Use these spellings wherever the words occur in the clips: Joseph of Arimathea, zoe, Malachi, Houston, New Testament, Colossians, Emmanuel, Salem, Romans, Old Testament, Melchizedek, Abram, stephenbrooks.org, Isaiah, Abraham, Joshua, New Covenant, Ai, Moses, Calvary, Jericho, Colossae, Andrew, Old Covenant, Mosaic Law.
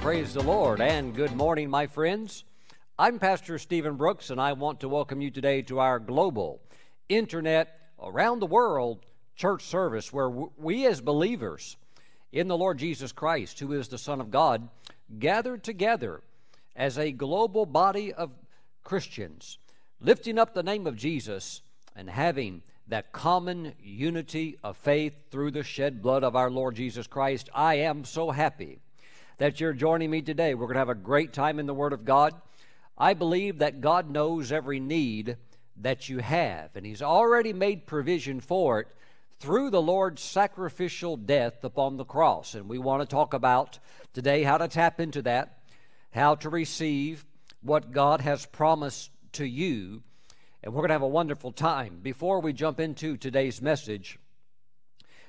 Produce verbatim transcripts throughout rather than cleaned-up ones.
Praise the Lord and good morning, my friends. I'm Pastor Stephen Brooks, and I want to welcome you today to our global, internet, around the world church service where we as believers in the Lord Jesus Christ, who is the Son of God, gather together as a global body of Christians, lifting up the name of Jesus and having that common unity of faith through the shed blood of our Lord Jesus Christ. I am so happy that you're joining me today. We're going to have a great time in the Word of God. I believe that God knows every need that you have, and He's already made provision for it through the Lord's sacrificial death upon the cross. And we want to talk about today how to tap into that, how to receive what God has promised to you, and we're going to have a wonderful time. Before we jump into today's message,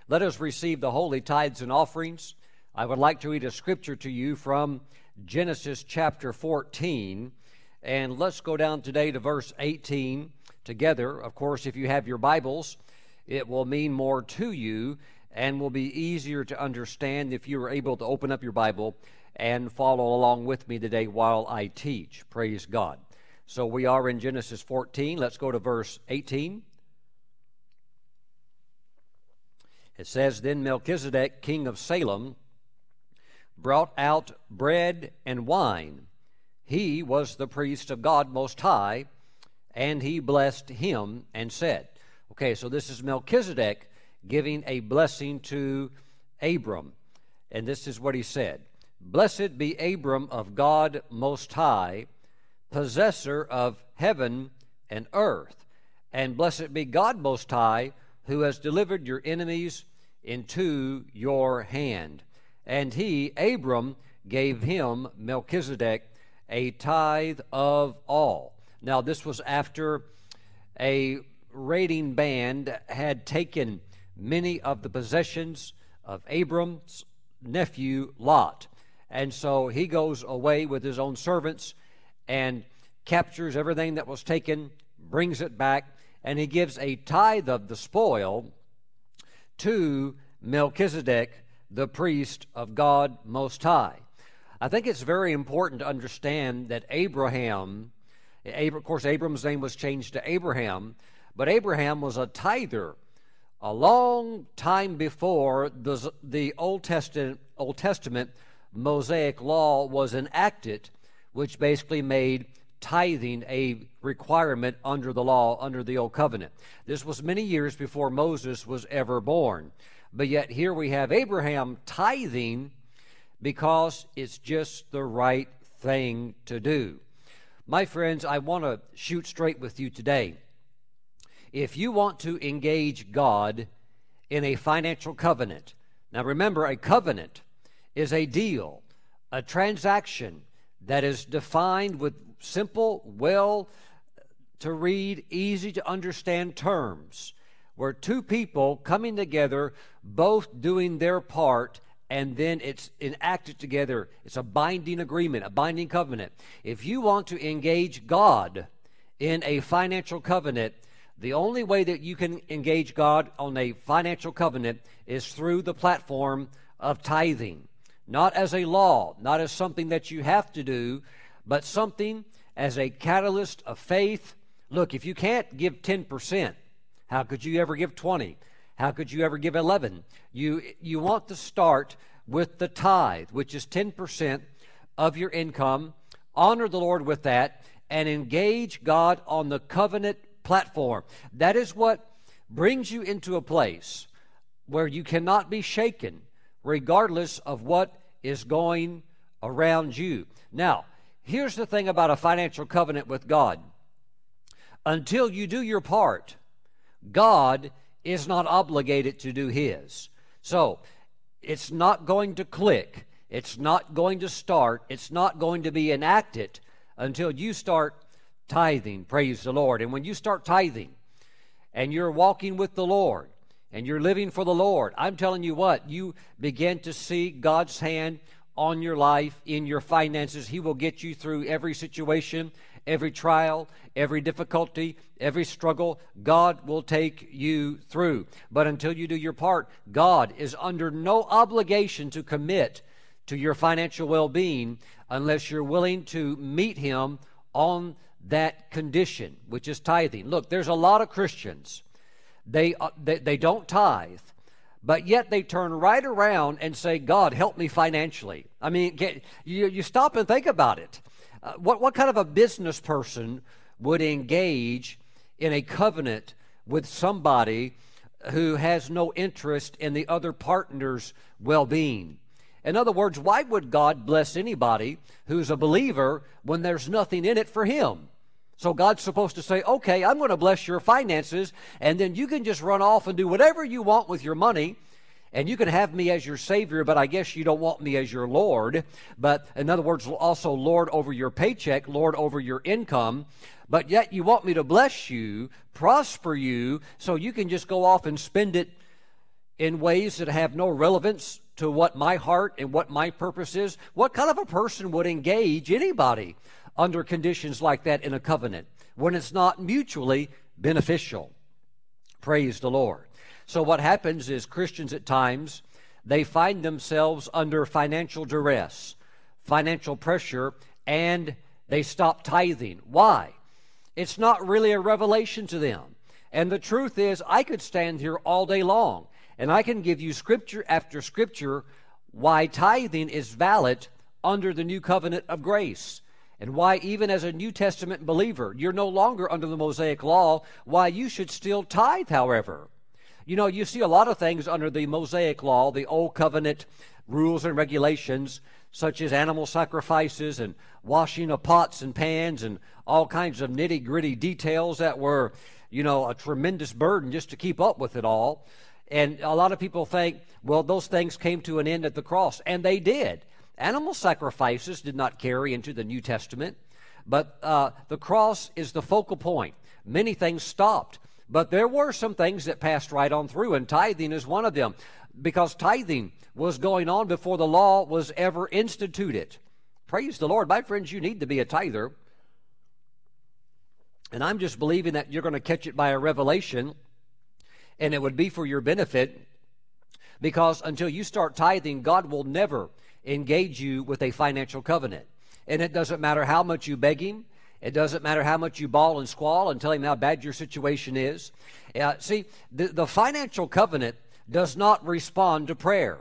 let us receive the holy tithes and offerings. I would like to read a scripture to you from Genesis chapter fourteen, and let's go down today to verse eighteen together. Of course, if you have your Bibles, it will mean more to you and will be easier to understand if you are able to open up your Bible and follow along with me today while I teach. Praise God. So we are in Genesis fourteen. Let's go to verse eighteen. It says, "Then Melchizedek, king of Salem, brought out bread and wine. He was the priest of God Most High, and he blessed him and said." Okay, so this is Melchizedek giving a blessing to Abram, and this is what he said: "Blessed be Abram of God Most High, possessor of heaven and earth, and blessed be God Most High, who has delivered your enemies into your hand." And he, Abram, gave him, Melchizedek, a tithe of all. Now, this was after a raiding band had taken many of the possessions of Abram's nephew, Lot. And so he goes away with his own servants and captures everything that was taken, brings it back, and he gives a tithe of the spoil to Melchizedek, the priest of God Most High. I think it's very important to understand that Abraham, Ab- of course, Abram's name was changed to Abraham, but Abraham was a tither a long time before the, the Old Testament, Old Testament Mosaic Law was enacted, which basically made tithing a requirement under the law, under the Old Covenant. This was many years before Moses was ever born. But yet here we have Abraham tithing because it's just the right thing to do. My friends, I want to shoot straight with you today. If you want to engage God in a financial covenant, now remember, a covenant is a deal, a transaction that is defined with simple, well-to-read, easy-to-understand terms, where two people coming together, both doing their part, and then it's enacted together. It's a binding agreement, a binding covenant. If you want to engage God in a financial covenant, the only way that you can engage God on a financial covenant is through the platform of tithing. Not as a law, not as something that you have to do, but something as a catalyst of faith. Look, if you can't give ten percent, how could you ever give twenty? How could you ever give eleven? You you want to start with the tithe, which is ten percent of your income. Honor the Lord with that and engage God on the covenant platform. That is what brings you into a place where you cannot be shaken regardless of what is going around you. Now, here's the thing about a financial covenant with God. Until you do your part, God is not obligated to do His. So it's not going to click. It's not going to start. It's not going to be enacted until you start tithing. Praise the Lord. And when you start tithing and you're walking with the Lord and you're living for the Lord, I'm telling you what, you begin to see God's hand on your life, in your finances. He will get you through every situation, every trial, every difficulty, every struggle. God will take you through. But until you do your part, God is under no obligation to commit to your financial well-being unless you're willing to meet him on that condition, which is tithing. Look, there's a lot of Christians. They, uh, they, they don't tithe, but yet they turn right around and say, God, help me financially. I mean, get, you, you stop and think about it. Uh, what, what kind of a business person would engage in a covenant with somebody who has no interest in the other partner's well-being? In other words, why would God bless anybody who's a believer when there's nothing in it for him? So God's supposed to say, okay, I'm going to bless your finances, and then you can just run off and do whatever you want with your money, and you can have me as your Savior, but I guess you don't want me as your Lord. But in other words, also Lord over your paycheck, Lord over your income, but yet you want me to bless you, prosper you, so you can just go off and spend it in ways that have no relevance to what my heart and what my purpose is. What kind of a person would engage anybody under conditions like that in a covenant when it's not mutually beneficial? Praise the Lord. So what happens is Christians at times, they find themselves under financial duress, financial pressure, and they stop tithing. Why? It's not really a revelation to them. And the truth is, I could stand here all day long, and I can give you scripture after scripture why tithing is valid under the new covenant of grace, and why even as a New Testament believer, you're no longer under the Mosaic Law, why you should still tithe, however. You know, you see a lot of things under the Mosaic Law, the Old Covenant rules and regulations, such as animal sacrifices and washing of pots and pans and all kinds of nitty-gritty details that were, you know, a tremendous burden just to keep up with it all. And a lot of people think, well, those things came to an end at the cross, and they did. Animal sacrifices did not carry into the New Testament, but uh, the cross is the focal point. Many things stopped, but there were some things that passed right on through, and tithing is one of them, because tithing was going on before the law was ever instituted. Praise the Lord. My friends, you need to be a tither, and I'm just believing that you're going to catch it by a revelation, and it would be for your benefit, because until you start tithing, God will never engage you with a financial covenant. And it doesn't matter how much you beg him. It doesn't matter how much you bawl and squall and tell him how bad your situation is. Uh, see, the, the financial covenant does not respond to prayer.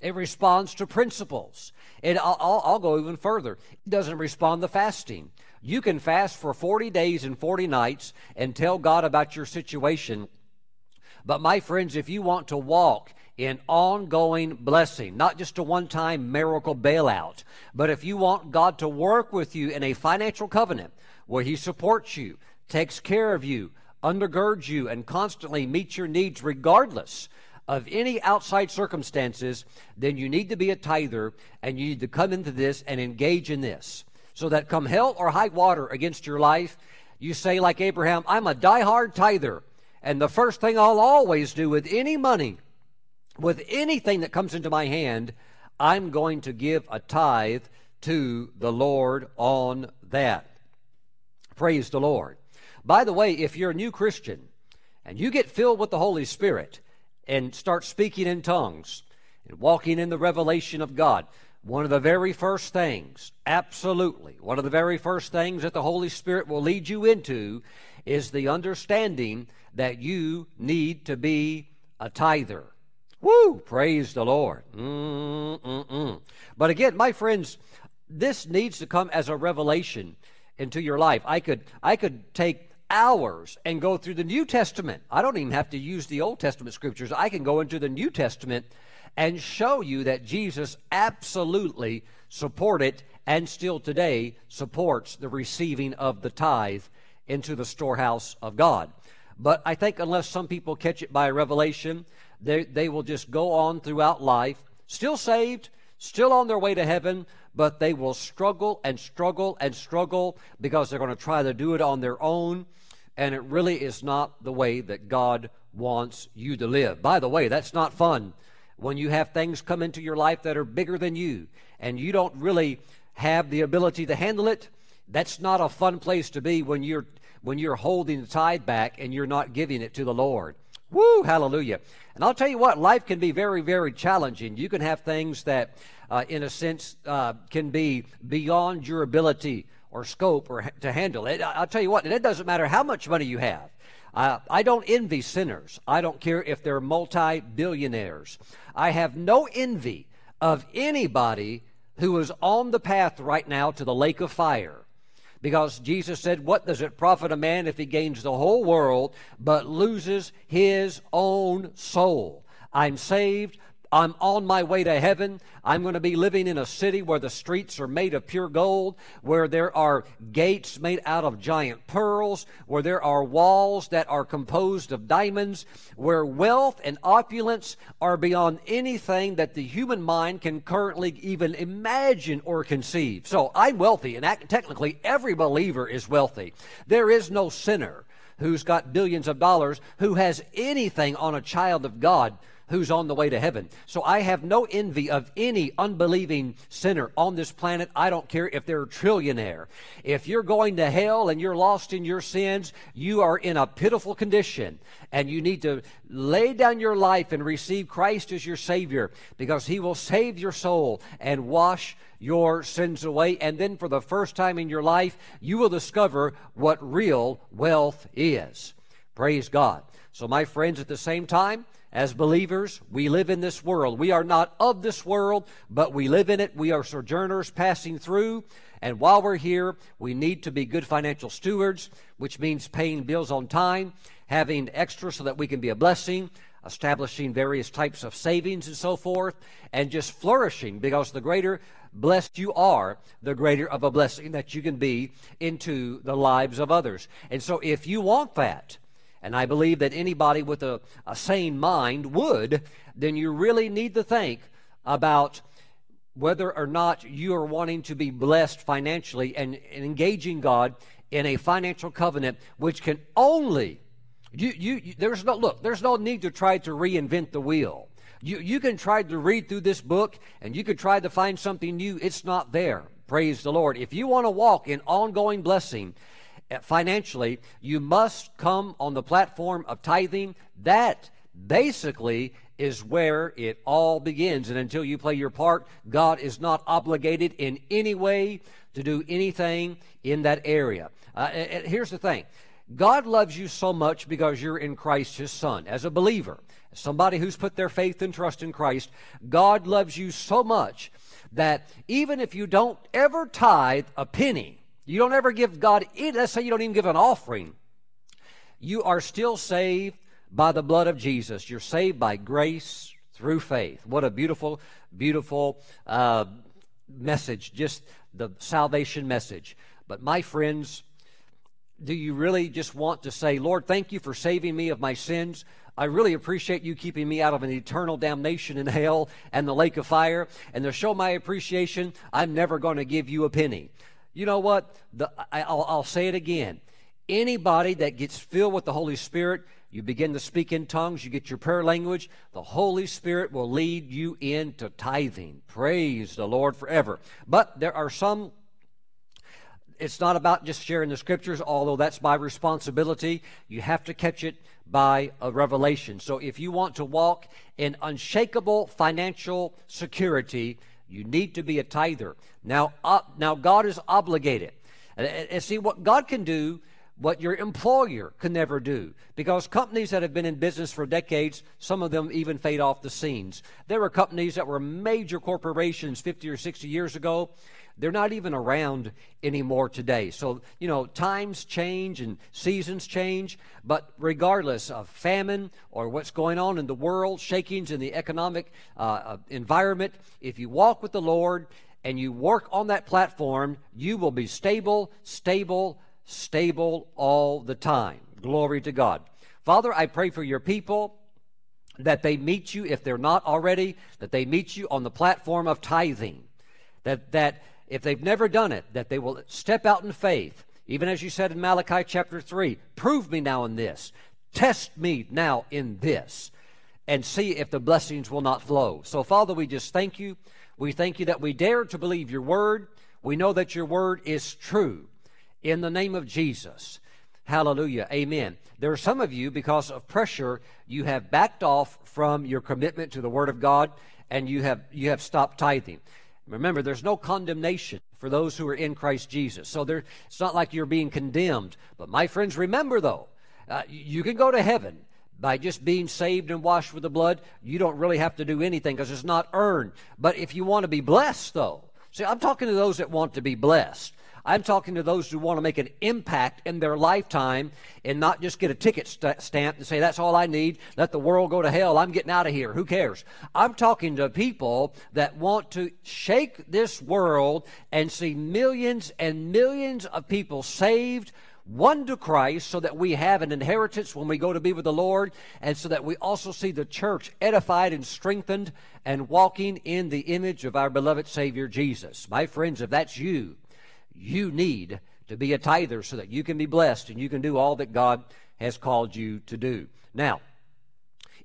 It responds to principles. And I'll, I'll, I'll go even further. It doesn't respond to fasting. You can fast for forty days and forty nights and tell God about your situation. But my friends, if you want to walk in ongoing blessing, not just a one-time miracle bailout, but if you want God to work with you in a financial covenant where he supports you, takes care of you, undergirds you, and constantly meets your needs regardless of any outside circumstances, then you need to be a tither, and you need to come into this and engage in this, so that come hell or high water against your life, you say like Abraham, I'm a diehard tither, and the first thing I'll always do with any money, with anything that comes into my hand, I'm going to give a tithe to the Lord on that. Praise the Lord. By the way, if you're a new Christian and you get filled with the Holy Spirit and start speaking in tongues and walking in the revelation of God, one of the very first things, absolutely, one of the very first things that the Holy Spirit will lead you into is the understanding that you need to be a tither. Woo! Praise the Lord. Mm-mm-mm. But again, my friends, this needs to come as a revelation into your life. I could, I could take hours and go through the New Testament. I don't even have to use the Old Testament scriptures. I can go into the New Testament and show you that Jesus absolutely supported and still today supports the receiving of the tithe into the storehouse of God. But I think unless some people catch it by revelation, They, they will just go on throughout life, still saved, still on their way to heaven, but they will struggle and struggle and struggle because they're going to try to do it on their own, and it really is not the way that God wants you to live. By the way, that's not fun when you have things come into your life that are bigger than you, and you don't really have the ability to handle it. That's not a fun place to be when you're, when you're holding the tithe back and you're not giving it to the Lord. Woo, hallelujah. And I'll tell you what, life can be very, very challenging. You can have things that, uh, in a sense, uh, can be beyond your ability or scope or ha to handle. It, I'll tell you what, and it doesn't matter how much money you have. Uh, I don't envy sinners. I don't care if they're multi-billionaires. I have no envy of anybody who is on the path right now to the lake of fire. Because Jesus said, what does it profit a man if he gains the whole world but loses his own soul? I'm saved. I'm on my way to heaven. I'm going to be living in a city where the streets are made of pure gold, where there are gates made out of giant pearls, where there are walls that are composed of diamonds, where wealth and opulence are beyond anything that the human mind can currently even imagine or conceive. So I'm wealthy, and technically every believer is wealthy. There is no sinner who's got billions of dollars who has anything on a child of God who's on the way to heaven. So I have no envy of any unbelieving sinner on this planet. I don't care if they're a trillionaire. If you're going to hell and you're lost in your sins, you are in a pitiful condition, and you need to lay down your life and receive Christ as your Savior, because He will save your soul and wash your sins away, and then for the first time in your life, you will discover what real wealth is. Praise God. So my friends, at the same time, as believers, we live in this world. We are not of this world, but we live in it. We are sojourners passing through. And while we're here, we need to be good financial stewards, which means paying bills on time, having extra so that we can be a blessing, establishing various types of savings and so forth, and just flourishing, because the greater blessed you are, the greater of a blessing that you can be into the lives of others. And so if you want that, and I believe that anybody with a, a sane mind would, then you really need to think about whether or not you are wanting to be blessed financially and, and engaging God in a financial covenant, which can only, you, you, you, there's no, look, there's no need to try to reinvent the wheel. You, you can try to read through this book, and you can try to find something new. It's not there. Praise the Lord. If you want to walk in ongoing blessing financially, you must come on the platform of tithing. That basically is where it all begins. And until you play your part, God is not obligated in any way to do anything in that area. Uh, and here's the thing. God loves you so much because you're in Christ, His Son. As a believer, somebody who's put their faith and trust in Christ, God loves you so much that even if you don't ever tithe a penny, you don't ever give God, let's say you don't even give an offering, you are still saved by the blood of Jesus. You're saved by grace through faith. What a beautiful, beautiful uh, message, just the salvation message. But my friends, do you really just want to say, Lord, thank you for saving me of my sins? I really appreciate you keeping me out of an eternal damnation in hell and the lake of fire. And to show my appreciation, I'm never going to give you a penny. You know what? The, I, I'll, I'll say it again. Anybody that gets filled with the Holy Spirit, you begin to speak in tongues, you get your prayer language, the Holy Spirit will lead you into tithing. Praise the Lord forever. But there are some, it's not about just sharing the Scriptures, although that's my responsibility. You have to catch it by a revelation. So if you want to walk in unshakable financial security, you need to be a tither. Now, uh, now God is obligated. And, and see, what God can do, what your employer can never do. Because companies that have been in business for decades, some of them even fade off the scenes. There were companies that were major corporations fifty or sixty years ago. They're not even around anymore today. So, you know, times change and seasons change, but regardless of famine or what's going on in the world, shakings in the economic uh, environment, if you walk with the Lord and you work on that platform, you will be stable, stable, stable all the time. Glory to God. Father, I pray for your people, that they meet you, if they're not already, that they meet you on the platform of tithing, that that if they've never done it, that they will step out in faith. Even as you said in Malachi chapter three, prove me now in this, test me now in this, and see if the blessings will not flow. So, Father, we just thank you. We thank you that we dare to believe your word. We know that your word is true. In the name of Jesus, Hallelujah. Amen. There are some of you, because of pressure, you have backed off from your commitment to the Word of God, and you have you have stopped tithing. Remember, there's no condemnation for those who are in Christ Jesus. So there, it's not like you're being condemned. But my friends, remember though, uh, you can go to heaven by just being saved and washed with the blood. You don't really have to do anything because it's not earned. But if you want to be blessed though, see, I'm talking to those that want to be blessed. I'm talking to those who want to make an impact in their lifetime and not just get a ticket st- stamp and say, that's all I need. Let the world go to hell. I'm getting out of here. Who cares? I'm talking to people that want to shake this world and see millions and millions of people saved, one to Christ, so that we have an inheritance when we go to be with the Lord, and so that we also see the church edified and strengthened and walking in the image of our beloved Savior Jesus. My friends, if that's you, you need to be a tither so that you can be blessed and you can do all that God has called you to do. Now,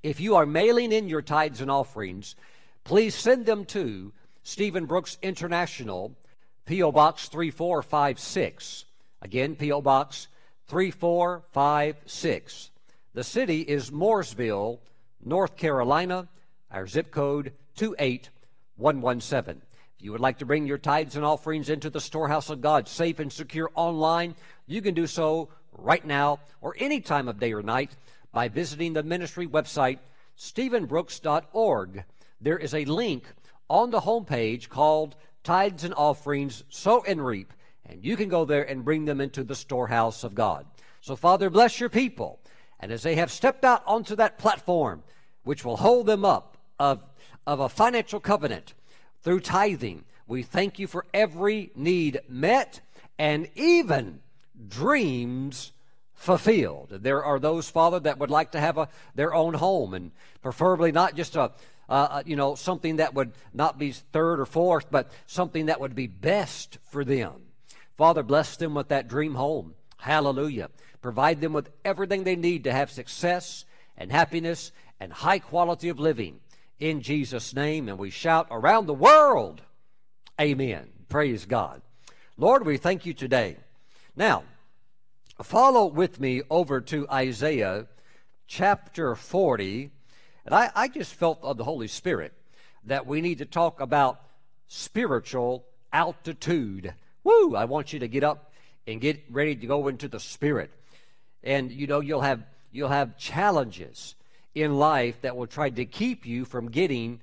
if you are mailing in your tithes and offerings, please send them to Stephen Brooks International, P O. Box three four five six. Again, P O. Box three four five six. The city is Mooresville, North Carolina. Our zip code two eight one one seven. You would like to bring your tithes and offerings into the storehouse of God safe and secure online, you can do so right now or any time of day or night by visiting the ministry website, stephen brooks dot org. There is a link on the homepage called Tithes and Offerings, Sow and Reap, and you can go there and bring them into the storehouse of God. So, Father, bless your people, and as they have stepped out onto that platform, which will hold them up of, of a financial covenant, through tithing, we thank you for every need met and even dreams fulfilled. There are those, Father, that would like to have a, their own home, and preferably not just a, uh, you know, something that would not be third or fourth, but something that would be best for them. Father, bless them with that dream home. Hallelujah. Provide them with everything they need to have success and happiness and high quality of living. In Jesus' name, and we shout around the world, amen. Praise God. Lord, we thank you today. Now, follow with me over to Isaiah chapter forty. And I, I just felt of the Holy Spirit that we need to talk about spiritual altitude. Woo! I want you to get up and get ready to go into the Spirit. And, you know, you'll have, you'll have challenges in life that will try to keep you from getting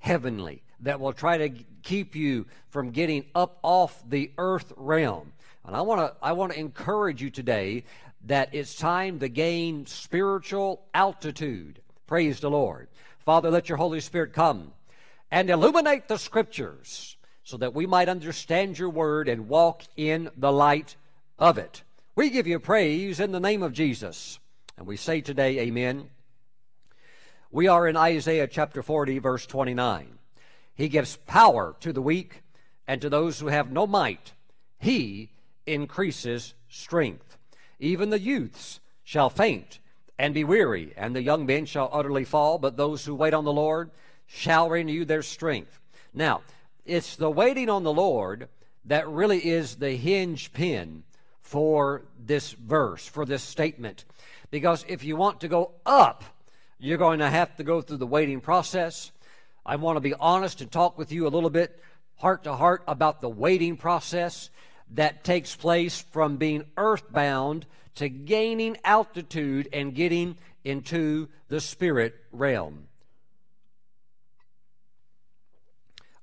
heavenly, that will try to keep you from getting up off the earth realm. And I want to I want to encourage you today that it's time to gain spiritual altitude. Praise the Lord. Father, let your Holy Spirit come and illuminate the Scriptures so that we might understand your word and walk in the light of it. We give you praise in the name of Jesus. And we say today, amen. We are in Isaiah chapter forty, verse twenty-nine. He gives power to the weak, and to those who have no might, he increases strength. Even the youths shall faint and be weary, and the young men shall utterly fall, but those who wait on the Lord shall renew their strength. Now, it's the waiting on the Lord that really is the hinge pin for this verse, for this statement. Because if you want to go up, you're going to have to go through the waiting process. I want to be honest and talk with you a little bit heart to heart about the waiting process that takes place from being earthbound to gaining altitude and getting into the spirit realm.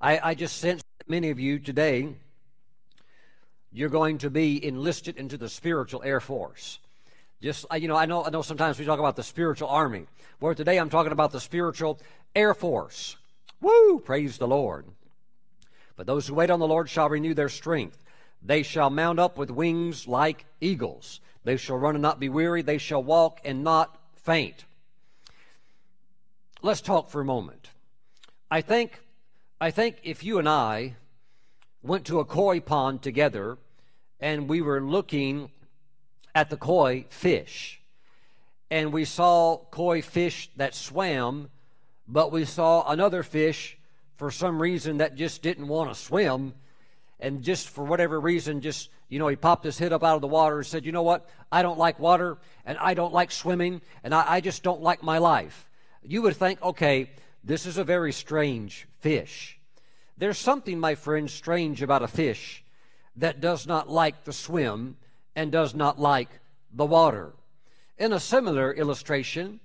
I, I just sense many of you today, you're going to be enlisted into the spiritual Air Force. Just, you know, I know I know. Sometimes we talk about the spiritual army. Well, today I'm talking about the spiritual Air Force. Woo! Praise the Lord. But those who wait on the Lord shall renew their strength. They shall mount up with wings like eagles. They shall run and not be weary. They shall walk and not faint. Let's talk for a moment. I think, I think if you and I went to a koi pond together and we were looking at the koi fish, and we saw koi fish that swam, but we saw another fish for some reason that just didn't want to swim, and just for whatever reason, just, you know, he popped his head up out of the water and said, you know what, I don't like water, and I don't like swimming, and I, I just don't like my life. You would think, okay, this is a very strange fish. There's something, my friend, strange about a fish that does not like the swim and does not like the water. In a similar illustration,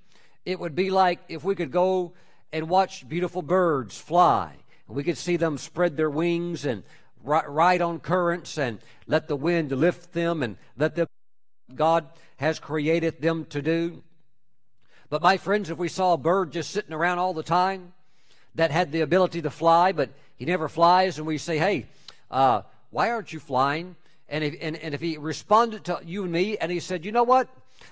it would be like if we could go and watch beautiful birds fly. We could see them spread their wings and ride on currents and let the wind lift them and let them God has created them to do. But my friends, if we saw a bird just sitting around all the time that had the ability to fly, but he never flies, and we say, hey, uh, why aren't you flying? And if, and, and if he responded to you and me and he said, you know what,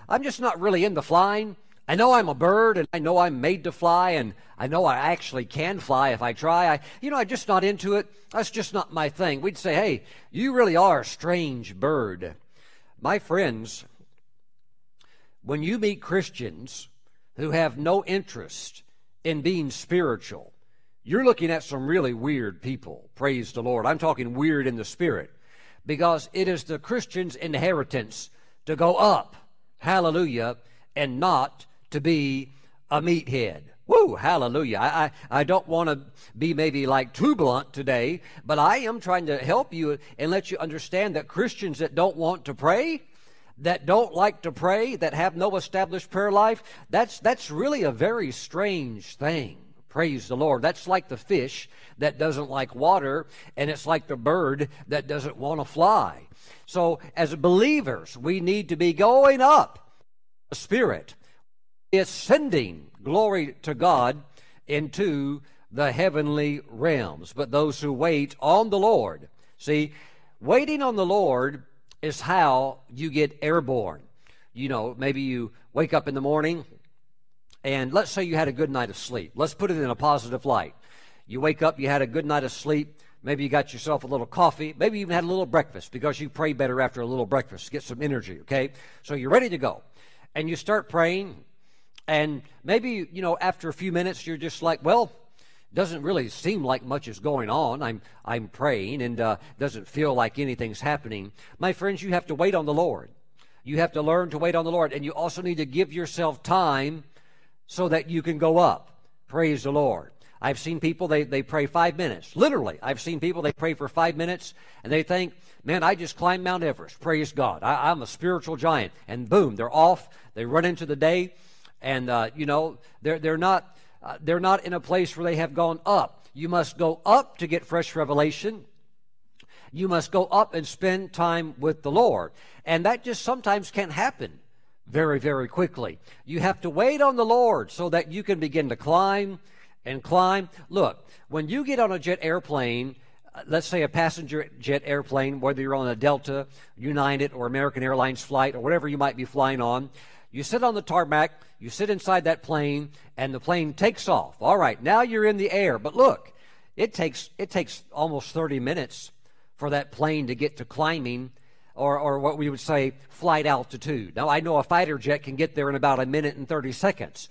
I'm just not really into flying. I know I'm a bird, and I know I'm made to fly, and I know I actually can fly if I try. I, you know, I'm just not into it. That's just not my thing. We'd say, hey, you really are a strange bird. My friends, when you meet Christians who have no interest in being spiritual, you're looking at some really weird people. Praise the Lord. I'm talking weird in the spirit, because it is the Christian's inheritance to go up, hallelujah, and not to be a meathead. Woo, hallelujah. I, I, I don't want to be maybe like too blunt today, but I am trying to help you and let you understand that Christians that don't want to pray, that don't like to pray, that have no established prayer life, that's, that's really a very strange thing. Praise the Lord. That's like the fish that doesn't like water, and it's like the bird that doesn't want to fly. So as believers, we need to be going up. The Spirit is sending glory to God into the heavenly realms. But those who wait on the Lord, see, waiting on the Lord is how you get airborne. You know, maybe you wake up in the morning, and let's say you had a good night of sleep. Let's put it in a positive light. You wake up, you had a good night of sleep. Maybe you got yourself a little coffee. Maybe you even had a little breakfast, because you pray better after a little breakfast. Get some energy, okay? So you're ready to go. And you start praying, and maybe, you know, after a few minutes, you're just like, well, doesn't really seem like much is going on. I'm, I'm praying, and uh, doesn't feel like anything's happening. My friends, you have to wait on the Lord. You have to learn to wait on the Lord, and you also need to give yourself time so that you can go up. Praise the Lord. I've seen people, they, they pray five minutes. Literally, I've seen people, they pray for five minutes, and they think, man, I just climbed Mount Everest. Praise God. I, I'm a spiritual giant. And boom, they're off. They run into the day, and, uh, you know, they're, they're, not, uh, they're not in a place where they have gone up. You must go up to get fresh revelation. You must go up and spend time with the Lord. And that just sometimes can happen very, very quickly. You have to wait on the Lord so that you can begin to climb and climb. Look, when you get on a jet airplane, let's say a passenger jet airplane, whether you're on a Delta, United, or American Airlines flight, or whatever you might be flying on, you sit on the tarmac, you sit inside that plane, and the plane takes off. All right, now you're in the air. But look, it takes it takes almost thirty minutes for that plane to get to climbing, or, or what we would say flight altitude. Now, I know a fighter jet can get there in about a minute and thirty seconds.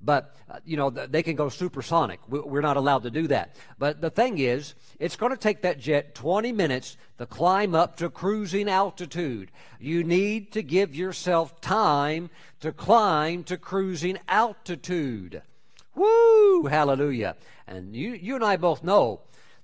But, you know, they can go supersonic. We're not allowed to do that. But the thing is, it's going to take that jet twenty minutes to climb up to cruising altitude. You need to give yourself time to climb to cruising altitude. Woo! Hallelujah. And you, you and I both know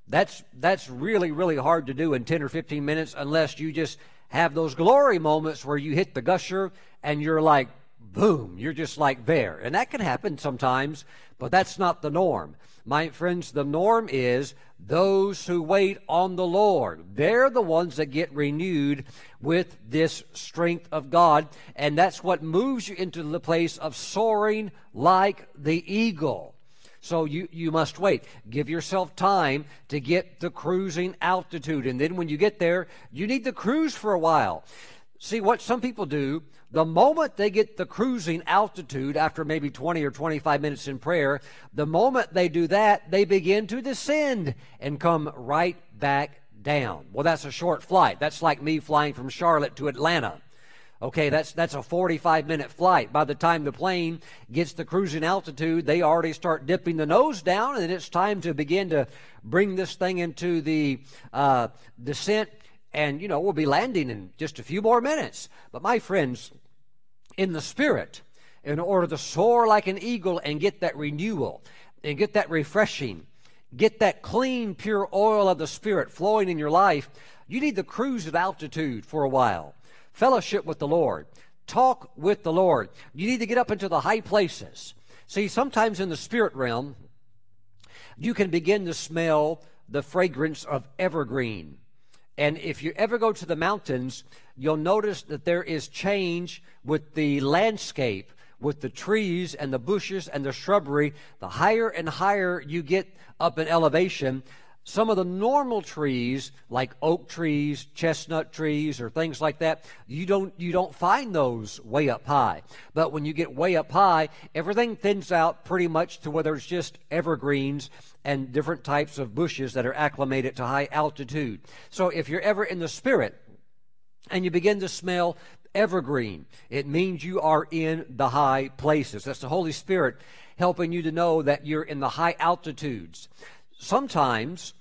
that's, that's really, really hard to do in ten or fifteen minutes, unless you just have those glory moments where you hit the gusher and you're like, boom, you're just like there. And that can happen sometimes, but that's not the norm. My friends, the norm is those who wait on the Lord. They're the ones that get renewed with this strength of God, and that's what moves you into the place of soaring like the eagle. So you, you must wait. Give yourself time to get the cruising altitude, and then when you get there, you need to cruise for a while. See, what some people do, the moment they get the cruising altitude after maybe twenty or twenty-five minutes in prayer, the moment they do that, they begin to descend and come right back down. Well, that's a short flight. That's like me flying from Charlotte to Atlanta. Okay, that's that's a forty-five minute flight. By the time the plane gets to cruising altitude, they already start dipping the nose down, and it's time to begin to bring this thing into the uh, descent. And, you know, we'll be landing in just a few more minutes. But, my friends, in the Spirit, in order to soar like an eagle and get that renewal and get that refreshing, get that clean, pure oil of the Spirit flowing in your life, you need to cruise at altitude for a while. Fellowship with the Lord. Talk with the Lord. You need to get up into the high places. See, sometimes in the spirit realm, you can begin to smell the fragrance of evergreen. And if you ever go to the mountains, you'll notice that there is change with the landscape, with the trees and the bushes and the shrubbery. The higher and higher you get up in elevation, some of the normal trees, like oak trees, chestnut trees, or things like that, you don't, you don't find those way up high. But when you get way up high, everything thins out pretty much to where there's just evergreens and different types of bushes that are acclimated to high altitude. So if you're ever in the Spirit and you begin to smell evergreen, it means you are in the high places. That's the Holy Spirit helping you to know that you're in the high altitudes. Sometimes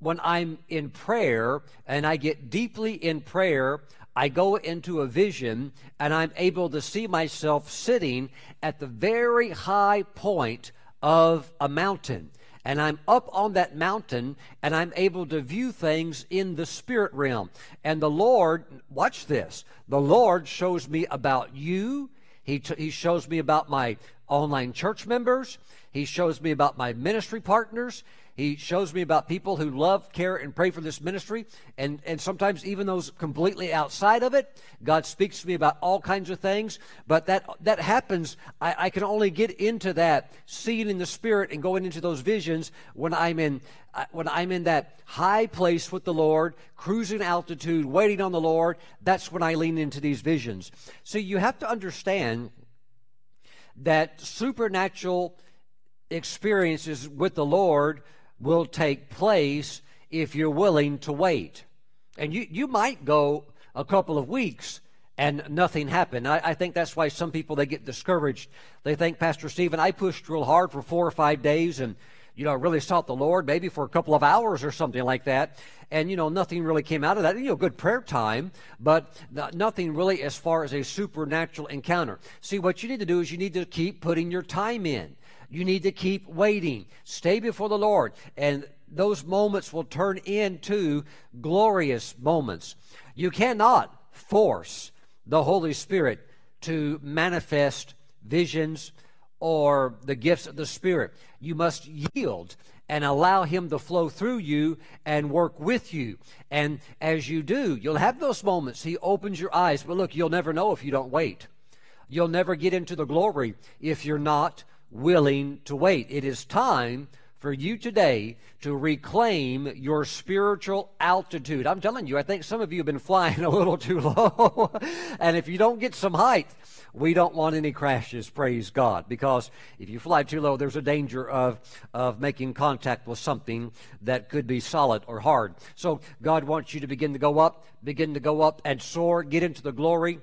when I'm in prayer and I get deeply in prayer, I go into a vision and I'm able to see myself sitting at the very high point of a mountain. And I'm up on that mountain and I'm able to view things in the spirit realm. And the Lord, watch this, the Lord shows me about you. He, t- he shows me about my online church members. He shows me about my ministry partners. He shows me about people who love, care, and pray for this ministry, and, and sometimes even those completely outside of it. God speaks to me about all kinds of things, but that that happens. I, I can only get into that, seeing in the Spirit and going into those visions when I'm in when I'm in that high place with the Lord, cruising altitude, waiting on the Lord. That's when I lean into these visions. So you have to understand that supernatural experiences with the Lord will take place if you're willing to wait. And you, you might go a couple of weeks and nothing happened. I, I think that's why some people, they get discouraged. They think, Pastor Stephen, I pushed real hard for four or five days and, you know, I really sought the Lord maybe for a couple of hours or something like that. And, you know, nothing really came out of that. You know, good prayer time, but nothing really as far as a supernatural encounter. See, what you need to do is you need to keep putting your time in. You need to keep waiting. Stay before the Lord, and those moments will turn into glorious moments. You cannot force the Holy Spirit to manifest visions or the gifts of the Spirit. You must yield and allow Him to flow through you and work with you. And as you do, you'll have those moments. He opens your eyes. But look, you'll never know if you don't wait. You'll never get into the glory if you're not willing to wait. It is time for you today to reclaim your spiritual altitude. I'm telling you, I think some of you have been flying a little too low. And if you don't get some height, we don't want any crashes, praise God, because if you fly too low, there's a danger of, of making contact with something that could be solid or hard. So God wants you to begin to go up, begin to go up and soar, get into the glory.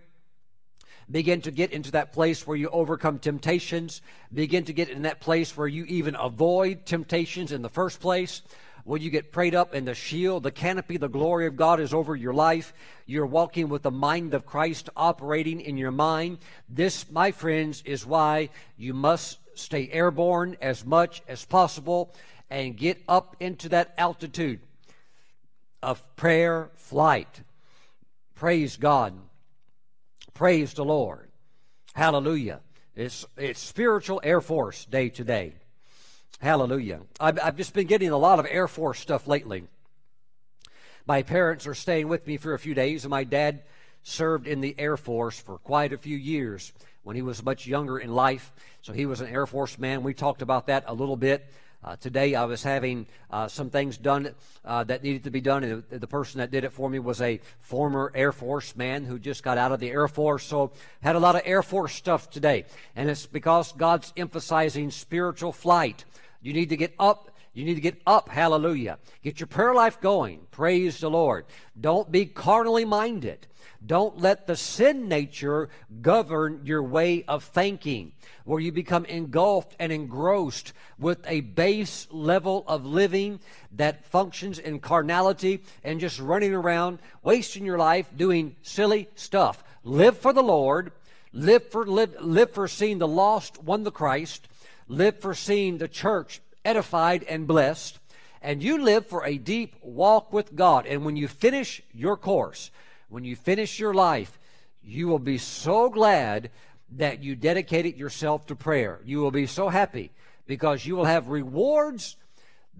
Begin to get into that place where you overcome temptations. Begin to get in that place where you even avoid temptations in the first place. When you get prayed up in the shield, the canopy, the glory of God is over your life. You're walking with the mind of Christ operating in your mind. This, my friends, is why you must stay airborne as much as possible and get up into that altitude of prayer flight. Praise God. Praise the Lord. Hallelujah. It's it's spiritual Air Force day today. Hallelujah. I've, I've just been getting a lot of Air Force stuff lately. My parents are staying with me for a few days, and my dad served in the Air Force for quite a few years when he was much younger in life. So he was an Air Force man. We talked about that a little bit. Uh, today I was having uh, some things done uh, that needed to be done, and the person that did it for me was a former Air Force man who just got out of the Air Force, so had a lot of Air Force stuff today. And it's because God's emphasizing spiritual flight. You need to get up You need to get up. Hallelujah. Get your prayer life going. Praise the Lord. Don't be carnally minded. Don't let the sin nature govern your way of thinking, where you become engulfed and engrossed with a base level of living that functions in carnality and just running around, wasting your life doing silly stuff. Live for the Lord. Live for, live, live for seeing the lost won to Christ. Live for seeing the church edified and blessed. And you live for a deep walk with God. And when you finish your course, when you finish your life, you will be so glad that you dedicated yourself to prayer. You will be so happy because you will have rewards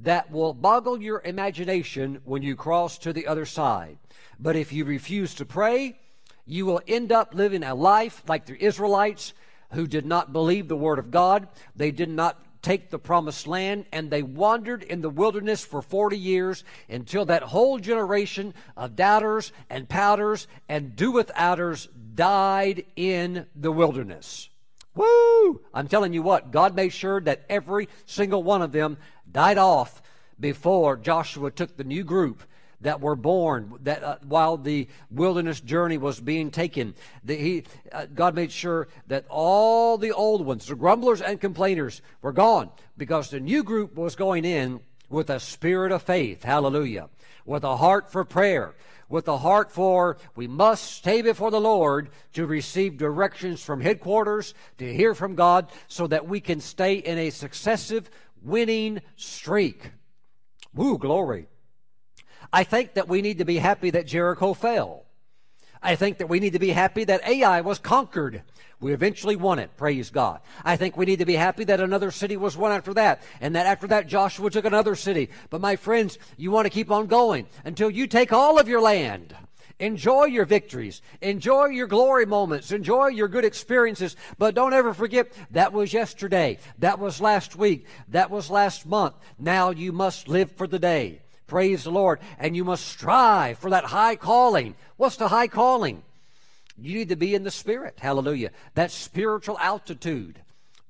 that will boggle your imagination when you cross to the other side. But if you refuse to pray, you will end up living a life like the Israelites who did not believe the Word of God. They did not take the promised land, and they wandered in the wilderness for forty years until that whole generation of doubters and pouters and do-withouters died in the wilderness. Woo! I'm telling you what, God made sure that every single one of them died off before Joshua took the new group that were born, that uh, while the wilderness journey was being taken, the, he, uh, God made sure that all the old ones, the grumblers and complainers, were gone, because the new group was going in with a spirit of faith, hallelujah, with a heart for prayer, with a heart for we must stay before the Lord to receive directions from headquarters, to hear from God, so that we can stay in a successive winning streak. Woo, glory. I think that we need to be happy that Jericho fell. I think that we need to be happy that Ai was conquered. We eventually won it, praise God. I think we need to be happy that another city was won after that, and that after that Joshua took another city. But my friends, you want to keep on going until you take all of your land. Enjoy your victories. Enjoy your glory moments. Enjoy your good experiences. But don't ever forget, that was yesterday. That was last week. That was last month. Now you must live for the day. Praise the Lord. And you must strive for that high calling. What's the high calling? You need to be in the Spirit. Hallelujah. That spiritual altitude.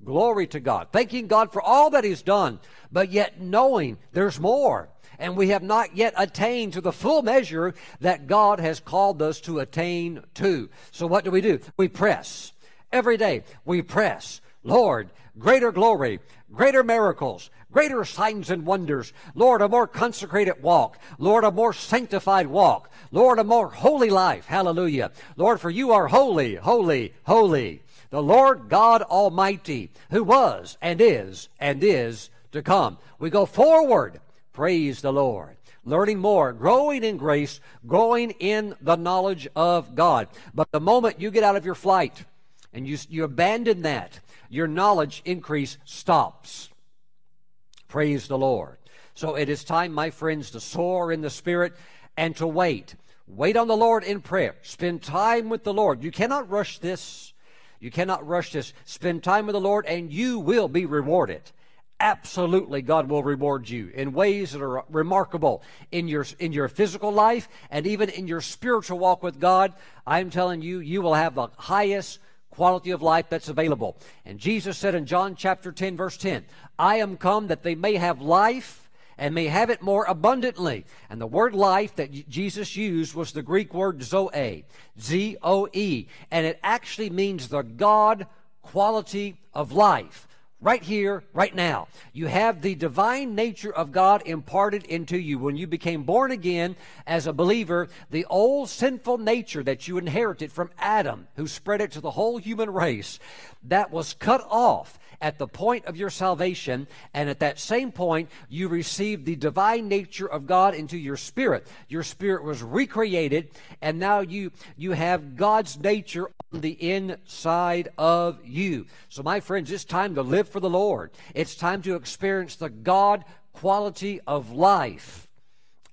Glory to God. Thanking God for all that He's done, but yet knowing there's more. And we have not yet attained to the full measure that God has called us to attain to. So what do we do? We press. Every day we press. Lord, greater glory, greater miracles, greater signs and wonders. Lord, a more consecrated walk. Lord, a more sanctified walk. Lord, a more holy life. Hallelujah. Lord, for you are holy, holy, holy. The Lord God Almighty, who was and is and is to come. We go forward. Praise the Lord. Learning more, growing in grace, growing in the knowledge of God. But the moment you get out of your flight and you, you abandon that, your knowledge increase stops. Praise the Lord. So it is time, my friends, to soar in the Spirit and to wait. Wait on the Lord in prayer. Spend time with the Lord. You cannot rush this. You cannot rush this. Spend time with the Lord and you will be rewarded. Absolutely, God will reward you in ways that are remarkable in your, in your physical life and even in your spiritual walk with God. I'm telling you, you will have the highest quality of life that's available. And Jesus said in John chapter ten, verse ten, I am come that they may have life and may have it more abundantly. And the word life that Jesus used was the Greek word zoe, Z O E. And it actually means the God quality of life. Right here, right now. You have the divine nature of God imparted into you. When you became born again as a believer, the old sinful nature that you inherited from Adam, who spread it to the whole human race, that was cut off at the point of your salvation. And at that same point, you received the divine nature of God into your spirit. Your spirit was recreated, and now you, you have God's nature on the inside of you. So my friends, it's time to live for the Lord. It's time to experience the God quality of life.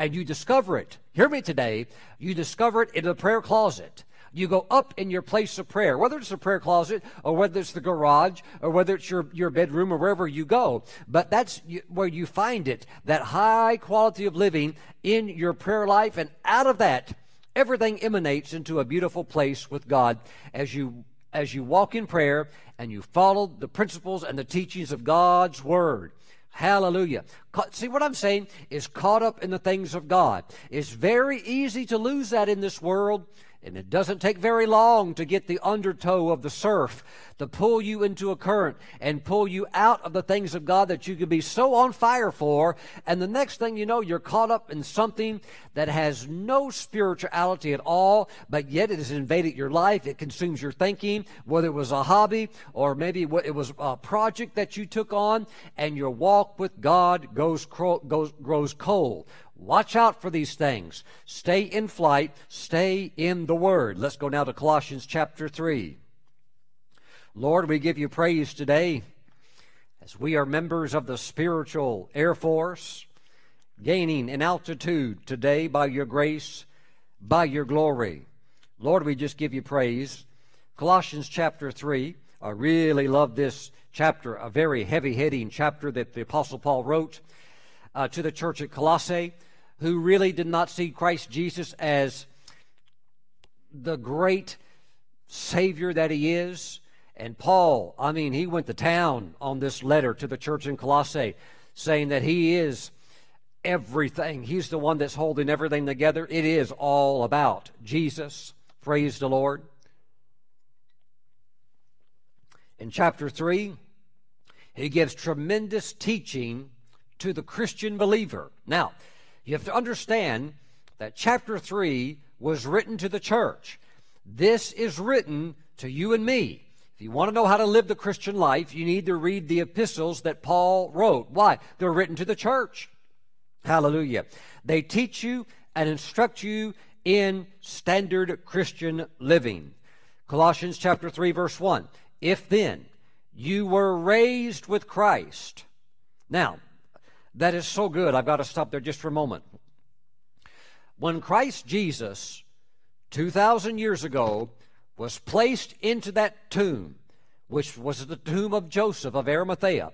And you discover it. Hear me today. You discover it in the prayer closet. You go up in your place of prayer, whether it's the prayer closet or whether it's the garage or whether it's your, your bedroom or wherever you go. But that's where you find it, that high quality of living in your prayer life. And out of that, everything emanates into a beautiful place with God as you as you walk in prayer and you follow the principles and the teachings of God's Word. Hallelujah. See what I'm saying? Is caught up in the things of God. It's very easy to lose that in this world, and it doesn't take very long to get the undertow of the surf to pull you into a current and pull you out of the things of God that you could be so on fire for, and the next thing you know, you're caught up in something that has no spirituality at all, but yet it has invaded your life. It consumes your thinking, whether it was a hobby or maybe it was a project that you took on, and your walk with God goes, goes, grows cold. Watch out for these things. Stay in flight. Stay in the Word. Let's go now to Colossians chapter three. Lord, we give you praise today as we are members of the spiritual Air Force, gaining in altitude today by your grace, by your glory. Lord, we just give you praise. Colossians chapter three. I really love this chapter, a very heavy-hitting chapter that the Apostle Paul wrote uh, to the church at Colossae, who really did not see Christ Jesus as the great Savior that He is. And Paul, I mean, he went to town on this letter to the church in Colossae, saying that He is everything. He's the one that's holding everything together. It is all about Jesus. Praise the Lord. In chapter three, he gives tremendous teaching to the Christian believer. Now, you have to understand that chapter three was written to the church. This is written to you and me. If you want to know how to live the Christian life, you need to read the epistles that Paul wrote. Why? They're written to the church. Hallelujah. They teach you and instruct you in standard Christian living. Colossians chapter three, verse one. If then you were raised with Christ. Now, that is so good. I've got to stop there just for a moment. When Christ Jesus, two thousand years ago, was placed into that tomb, which was the tomb of Joseph of Arimathea,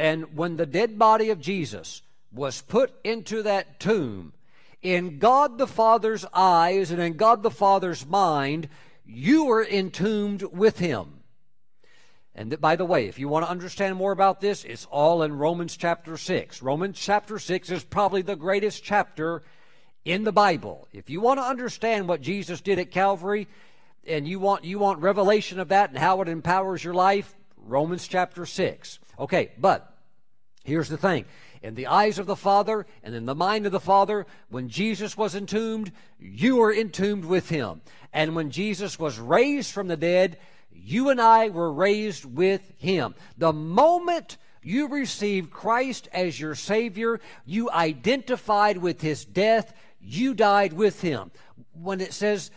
and when the dead body of Jesus was put into that tomb, in God the Father's eyes and in God the Father's mind, you were entombed with Him. And that, by the way, if you want to understand more about this, it's all in Romans chapter six. Romans chapter six is probably the greatest chapter in the Bible. If you want to understand what Jesus did at Calvary, and you want, you want revelation of that and how it empowers your life, Romans chapter six. Okay, but here's the thing. In the eyes of the Father and in the mind of the Father, when Jesus was entombed, you were entombed with Him. And when Jesus was raised from the dead, you and I were raised with Him. The moment you received Christ as your Savior, you identified with His death. You died with Him. When it says,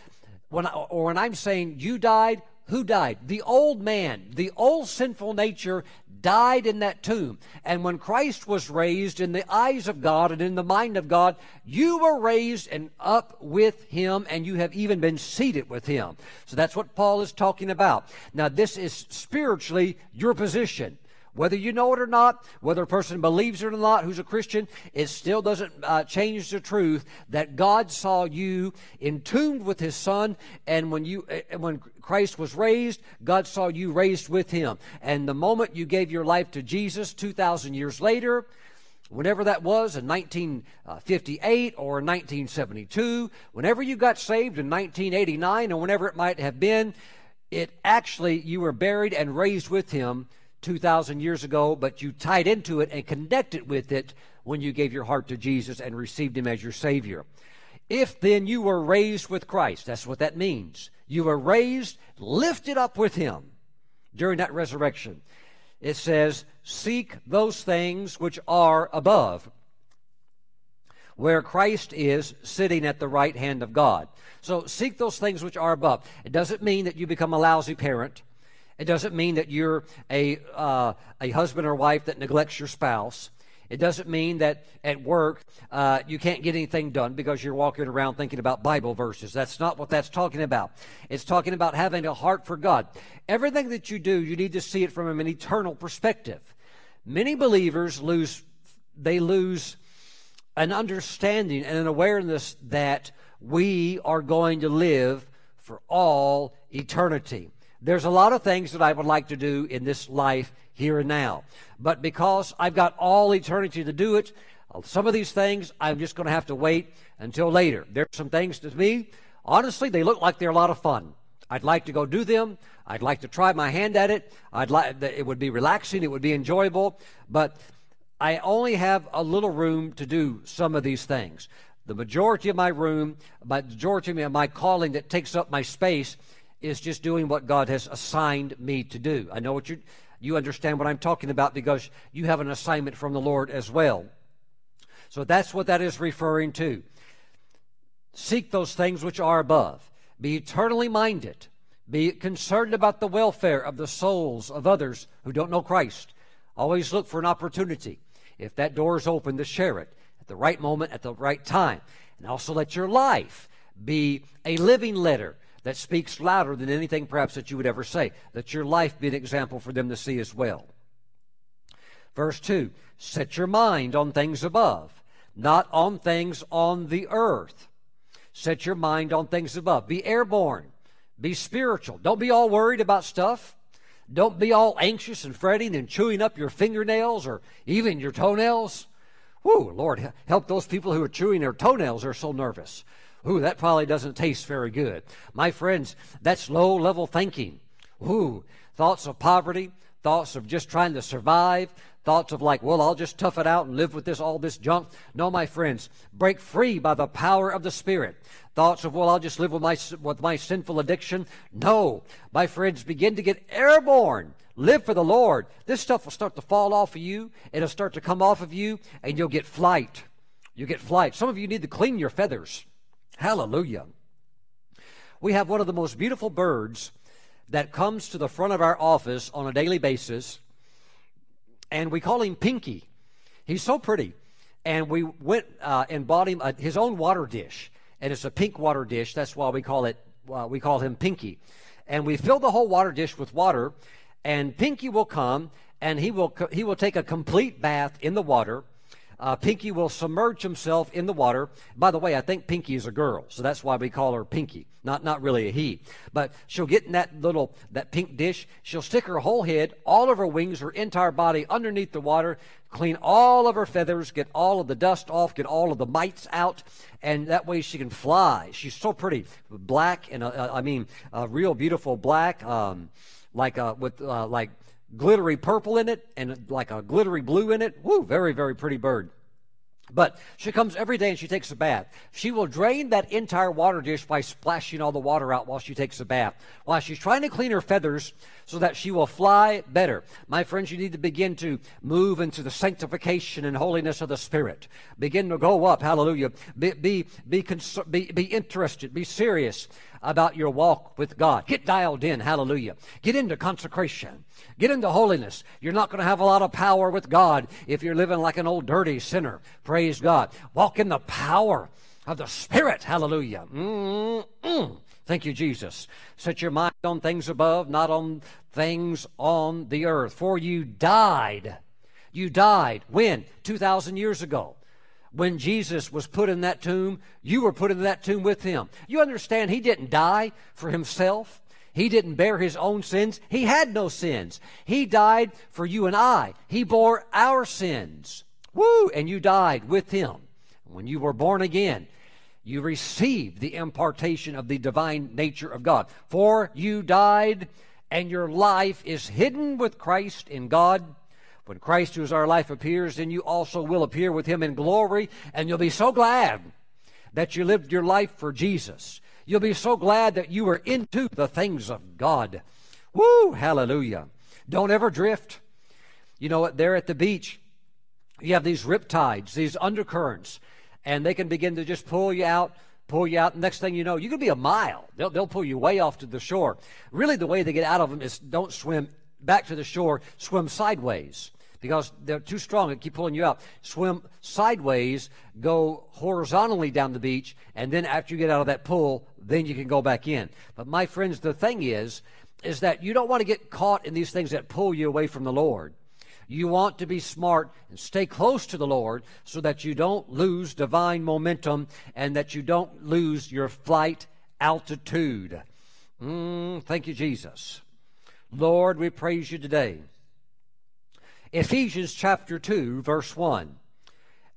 when I, or when I'm saying you died, who died? The old man, the old sinful nature died in that tomb. And when Christ was raised in the eyes of God and in the mind of God, you were raised and up with Him, and you have even been seated with Him. So that's what Paul is talking about. Now, this is spiritually your position. Whether you know it or not, whether a person believes it or not who's a Christian, it still doesn't uh, change the truth that God saw you entombed with His Son, and when you uh, when Christ was raised, God saw you raised with Him. And the moment you gave your life to Jesus two thousand years later, whenever that was, in nineteen fifty-eight or in nineteen seventy-two, whenever you got saved in nineteen eighty-nine or whenever it might have been, it actually, you were buried and raised with Him two thousand years ago, but you tied into it and connected with it when you gave your heart to Jesus and received Him as your Savior. If then you were raised with Christ, that's what that means. You were raised, lifted up with Him during that resurrection. It says, seek those things which are above, where Christ is sitting at the right hand of God. So seek those things which are above. It doesn't mean that you become a lousy parent. It doesn't mean that you're a, uh, a husband or wife that neglects your spouse. It doesn't mean that at work uh, you can't get anything done because you're walking around thinking about Bible verses. That's not what that's talking about. It's talking about having a heart for God. Everything that you do, you need to see it from an eternal perspective. Many believers lose, they lose an understanding and an awareness that we are going to live for all eternity. There's a lot of things that I would like to do in this life here and now. But because I've got all eternity to do it, some of these things I'm just going to have to wait until later. There's some things to me, honestly, they look like they're a lot of fun. I'd like to go do them. I'd like to try my hand at it. I'd like it would be relaxing. It would be enjoyable. But I only have a little room to do some of these things. The majority of my room, the majority of my calling that takes up my space is just doing what God has assigned me to do. I know what you, you understand what I'm talking about because you have an assignment from the Lord as well. So that's what that is referring to. Seek those things which are above. Be eternally minded. Be concerned about the welfare of the souls of others who don't know Christ. Always look for an opportunity. If that door is open, to share it at the right moment, at the right time. And also let your life be a living letter that speaks louder than anything perhaps that you would ever say. Let your life be an example for them to see as well. Verse two, set your mind on things above, not on things on the earth. Set your mind on things above. Be airborne. Be spiritual. Don't be all worried about stuff. Don't be all anxious and fretting and chewing up your fingernails or even your toenails. Whew, Lord, help those people who are chewing their toenails. They're so nervous. Ooh, that probably doesn't taste very good. My friends, that's low-level thinking. Ooh, thoughts of poverty, thoughts of just trying to survive, thoughts of like, well, I'll just tough it out and live with this, all this junk. No, my friends, break free by the power of the Spirit. Thoughts of, well, I'll just live with my, with my sinful addiction. No, my friends, begin to get airborne. Live for the Lord. This stuff will start to fall off of you. It'll start to come off of you, and you'll get flight. You'll get flight. Some of you need to clean your feathers. Hallelujah. We have one of the most beautiful birds that comes to the front of our office on a daily basis, and we call him Pinky. He's so pretty. And we went uh, and bought him a, his own water dish, and it's a pink water dish. That's why we call it uh, we call him Pinky. And we fill the whole water dish with water, and Pinky will come, and he will he will take a complete bath in the water. Uh, Pinky will submerge himself in the water. By the way, I think Pinky is a girl, so that's why we call her Pinky. Not not really a he, but she'll get in that little, that pink dish. She'll stick her whole head, all of her wings, her entire body underneath the water, clean all of her feathers, get all of the dust off, get all of the mites out, and that way she can fly. She's so pretty, black, and uh, I mean, uh, real beautiful black, um, like uh, with uh, like. glittery purple in it and like a glittery blue in it. Woo, very, very pretty bird. But she comes every day and she takes a bath. She will drain that entire water dish by splashing all the water out while she takes a bath, while she's trying to clean her feathers so that she will fly better. My friends, you need to begin to move into the sanctification and holiness of the Spirit. Begin to go up, hallelujah. Be, be, be, be, be interested, be serious about your walk with God. Get dialed in, hallelujah. Get into consecration. Get into holiness. You're not going to have a lot of power with God if you're living like an old dirty sinner. Praise God. Walk in the power of the Spirit. Hallelujah. Mm-mm. Thank you, Jesus. Set your mind on things above, not on things on the earth. For you died. You died. When? two thousand years ago. When Jesus was put in that tomb, you were put in that tomb with him. You understand he didn't die for himself. He didn't bear his own sins. He had no sins. He died for you and I. He bore our sins. Woo! And you died with him. When you were born again, you received the impartation of the divine nature of God. For you died, and your life is hidden with Christ in God. When Christ, who is our life, appears, then you also will appear with him in glory, and you'll be so glad that you lived your life for Jesus. You'll be so glad that you were into the things of God. Woo! Hallelujah. Don't ever drift. You know what? There at the beach, you have these riptides, these undercurrents, and they can begin to just pull you out, pull you out. Next thing you know, you could be a mile. They'll, they'll pull you way off to the shore. Really, the way they get out of them is don't swim back to the shore, swim sideways because they're too strong and keep pulling you out. Swim sideways, go horizontally down the beach, and then after you get out of that pool, then you can go back in. But my friends, the thing is, is that you don't want to get caught in these things that pull you away from the Lord. You want to be smart and stay close to the Lord so that you don't lose divine momentum and that you don't lose your flight altitude. Mm, thank you, Jesus. Lord, we praise you today. Ephesians chapter two, verse one.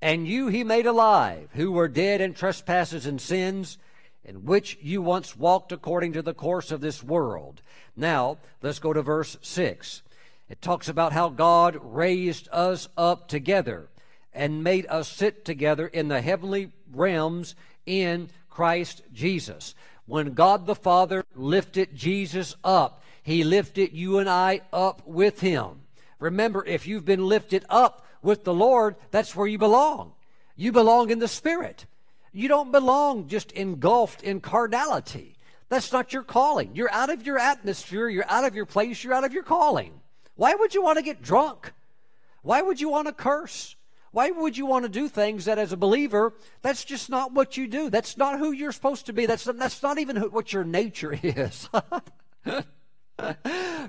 And you he made alive, who were dead in trespasses and sins, in which you once walked according to the course of this world. Now, let's go to verse six. It talks about how God raised us up together and made us sit together in the heavenly realms in Christ Jesus. When God the Father lifted Jesus up, he lifted you and I up with him. Remember, if you've been lifted up with the Lord, that's where you belong. You belong in the Spirit. You don't belong just engulfed in carnality. That's not your calling. You're out of your atmosphere. You're out of your place. You're out of your calling. Why would you want to get drunk? Why would you want to curse? Why would you want to do things that, as a believer, that's just not what you do? That's not who you're supposed to be. That's not, that's not even who, what your nature is.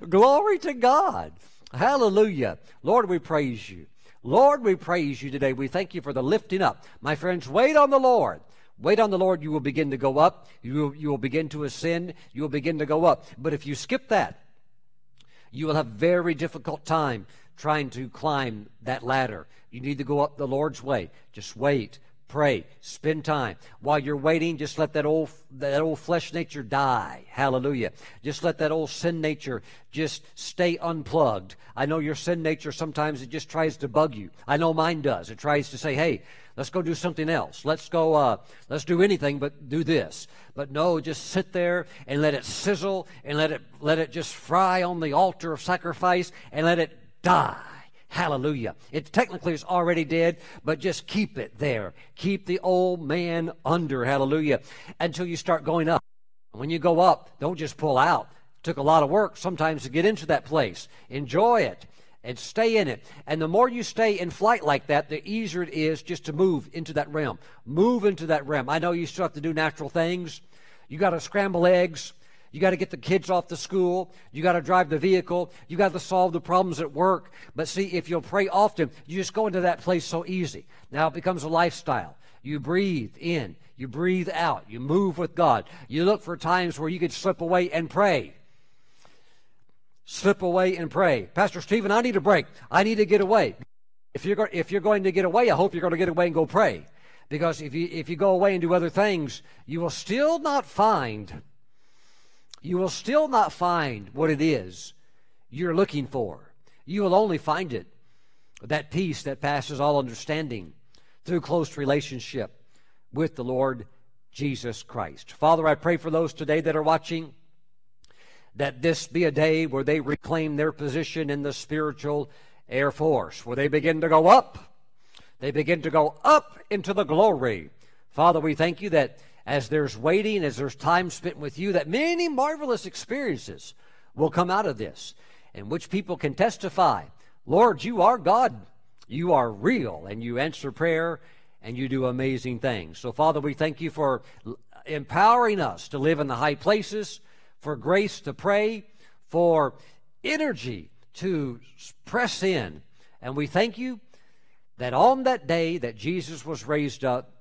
Glory to God. Hallelujah. Lord, we praise you. Lord, we praise you today. We thank you for the lifting up. My friends, wait on the Lord. Wait on the Lord. You will begin to go up. You will, you will begin to ascend. You will begin to go up. But if you skip that, you will have a very difficult time trying to climb that ladder. You need to go up the Lord's way. Just wait. Pray. Spend time. While you're waiting, just let that old that old flesh nature die. Hallelujah. Just let that old sin nature just stay unplugged. I know your sin nature, sometimes it just tries to bug you. I know mine does. It tries to say, hey, let's go do something else. Let's go, uh, let's do anything but do this. But no, just sit there and let it sizzle and let it, let it just fry on the altar of sacrifice and let it die. Hallelujah. It technically is already dead, but just keep it there. Keep the old man under, hallelujah, until you start going up. When you go up, don't just pull out. It took a lot of work sometimes to get into that place. Enjoy it and stay in it. And the more you stay in flight like that, the easier it is just to move into that realm. Move into that realm. I know you still have to do natural things. You got to scramble eggs. You got to get the kids off to school. You got to drive the vehicle. You got to solve the problems at work. But see, if you'll pray often, you just go into that place so easy. Now it becomes a lifestyle. You breathe in. You breathe out. You move with God. You look for times where you could slip away and pray. Slip away and pray. Pastor Stephen, I need a break. I need to get away. If you're go- if you're going to get away, I hope you're going to get away and go pray. Because if you if you go away and do other things, you will still not find... You will still not find what it is you're looking for. You will only find it, that peace that passes all understanding, through close relationship with the Lord Jesus Christ. Father, I pray for those today that are watching, that this be a day where they reclaim their position in the spiritual Air Force, where they begin to go up. They begin to go up into the glory. Father, we thank you that as there's waiting, as there's time spent with you, that many marvelous experiences will come out of this, in which people can testify, Lord, you are God, you are real, and you answer prayer, and you do amazing things. So, Father, we thank you for empowering us to live in the high places, for grace to pray, for energy to press in. And we thank you that on that day that Jesus was raised up,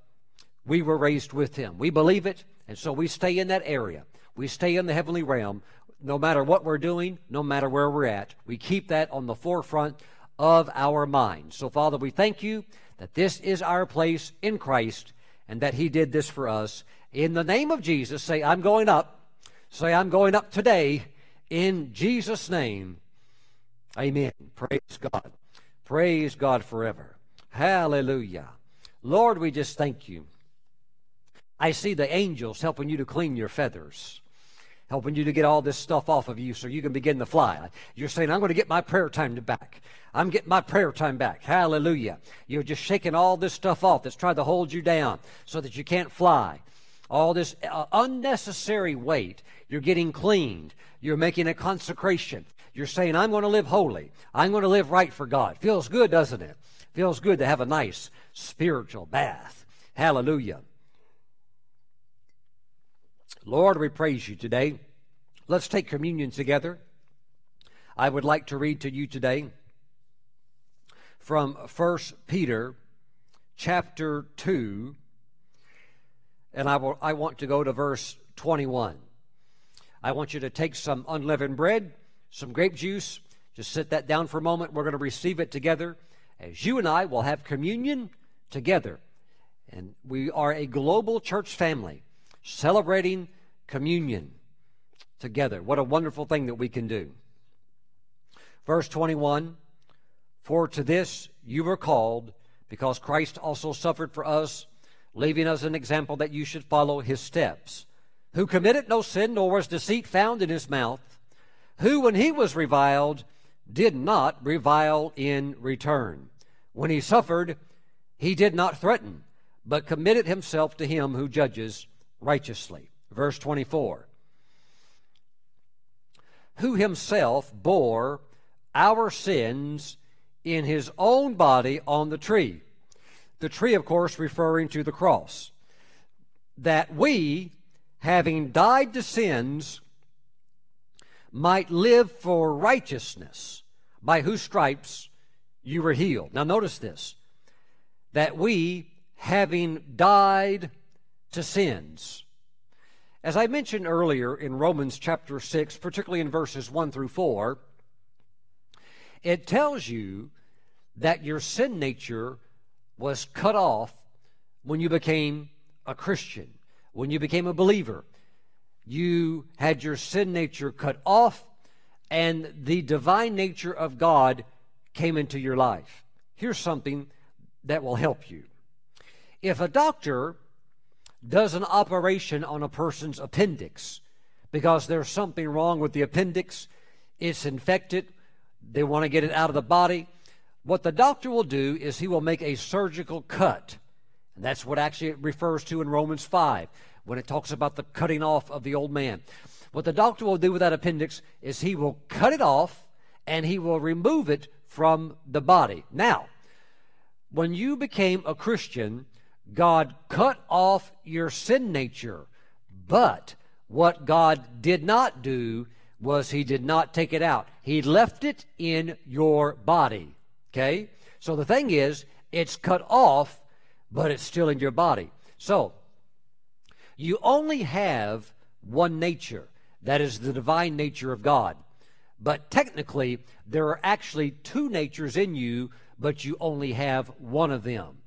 we were raised with him. We believe it, and so we stay in that area. We stay in the heavenly realm, no matter what we're doing, no matter where we're at. We keep that on the forefront of our minds. So, Father, we thank you that this is our place in Christ and that he did this for us. In the name of Jesus, say, I'm going up. Say, I'm going up today in Jesus' name. Amen. Praise God. Praise God forever. Hallelujah. Lord, we just thank you. I see the angels helping you to clean your feathers, helping you to get all this stuff off of you so you can begin to fly. You're saying, I'm going to get my prayer time back. I'm getting my prayer time back. Hallelujah. You're just shaking all this stuff off that's trying to hold you down so that you can't fly. All this uh, unnecessary weight, you're getting cleaned. You're making a consecration. You're saying, I'm going to live holy. I'm going to live right for God. Feels good, doesn't it? Feels good to have a nice spiritual bath. Hallelujah. Lord, we praise you today. Let's take communion together. I would like to read to you today from First Peter chapter two, and I will, I want to go to verse twenty-one. I want you to take some unleavened bread some grape juice. Just set that down for a moment. We're going to receive it together as you and I will have communion together. And we are a global church family celebrating communion together. What a wonderful thing that we can do. Verse twenty-one, for to this you were called, because Christ also suffered for us, leaving us an example that you should follow his steps, who committed no sin, nor was deceit found in his mouth, who, when he was reviled, did not revile in return. When he suffered, he did not threaten, but committed himself to him who judges righteously. Verse twenty-four, who himself bore our sins in his own body on the tree. The tree, of course, referring to the cross. That we, having died to sins, might live for righteousness, by whose stripes you were healed. Now notice this, that we, having died to sins. As I mentioned earlier in Romans chapter six, particularly in verses one through four, it tells you that your sin nature was cut off when you became a Christian, when you became a believer. You had your sin nature cut off, and the divine nature of God came into your life. Here's something that will help you. If a doctor does an operation on a person's appendix because there's something wrong with the appendix, it's infected, they want to get it out of the body, what the doctor will do is he will make a surgical cut. And that's what actually it refers to in Romans five, when it talks about the cutting off of the old man. What the doctor will do with that appendix is he will cut it off and he will remove it from the body. Now, when you became a Christian, God cut off your sin nature, but what God did not do was he did not take it out. He left it in your body. Okay? So the thing is, it's cut off, but it's still in your body. So, you only have one nature. That is the divine nature of God. But technically, there are actually two natures in you, but you only have one of them.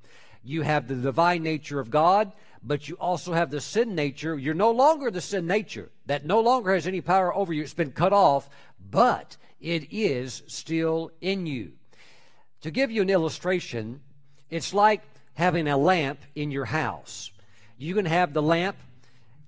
You have the divine nature of God, but you also have the sin nature. You're no longer the sin nature. That no longer has any power over you. It's been cut off, but it is still in you. To give you an illustration, it's like having a lamp in your house. You can have the lamp,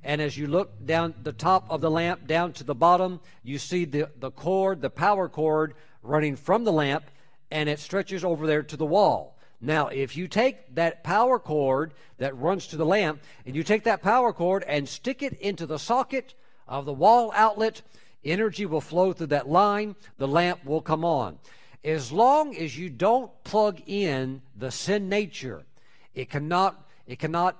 and as you look down the top of the lamp down to the bottom, you see the, the cord, the power cord, running from the lamp, and it stretches over there to the wall. Now, if you take that power cord that runs to the lamp, and you take that power cord and stick it into the socket of the wall outlet, energy will flow through that line, the lamp will come on. As long as you don't plug in the sin nature, it cannot, it cannot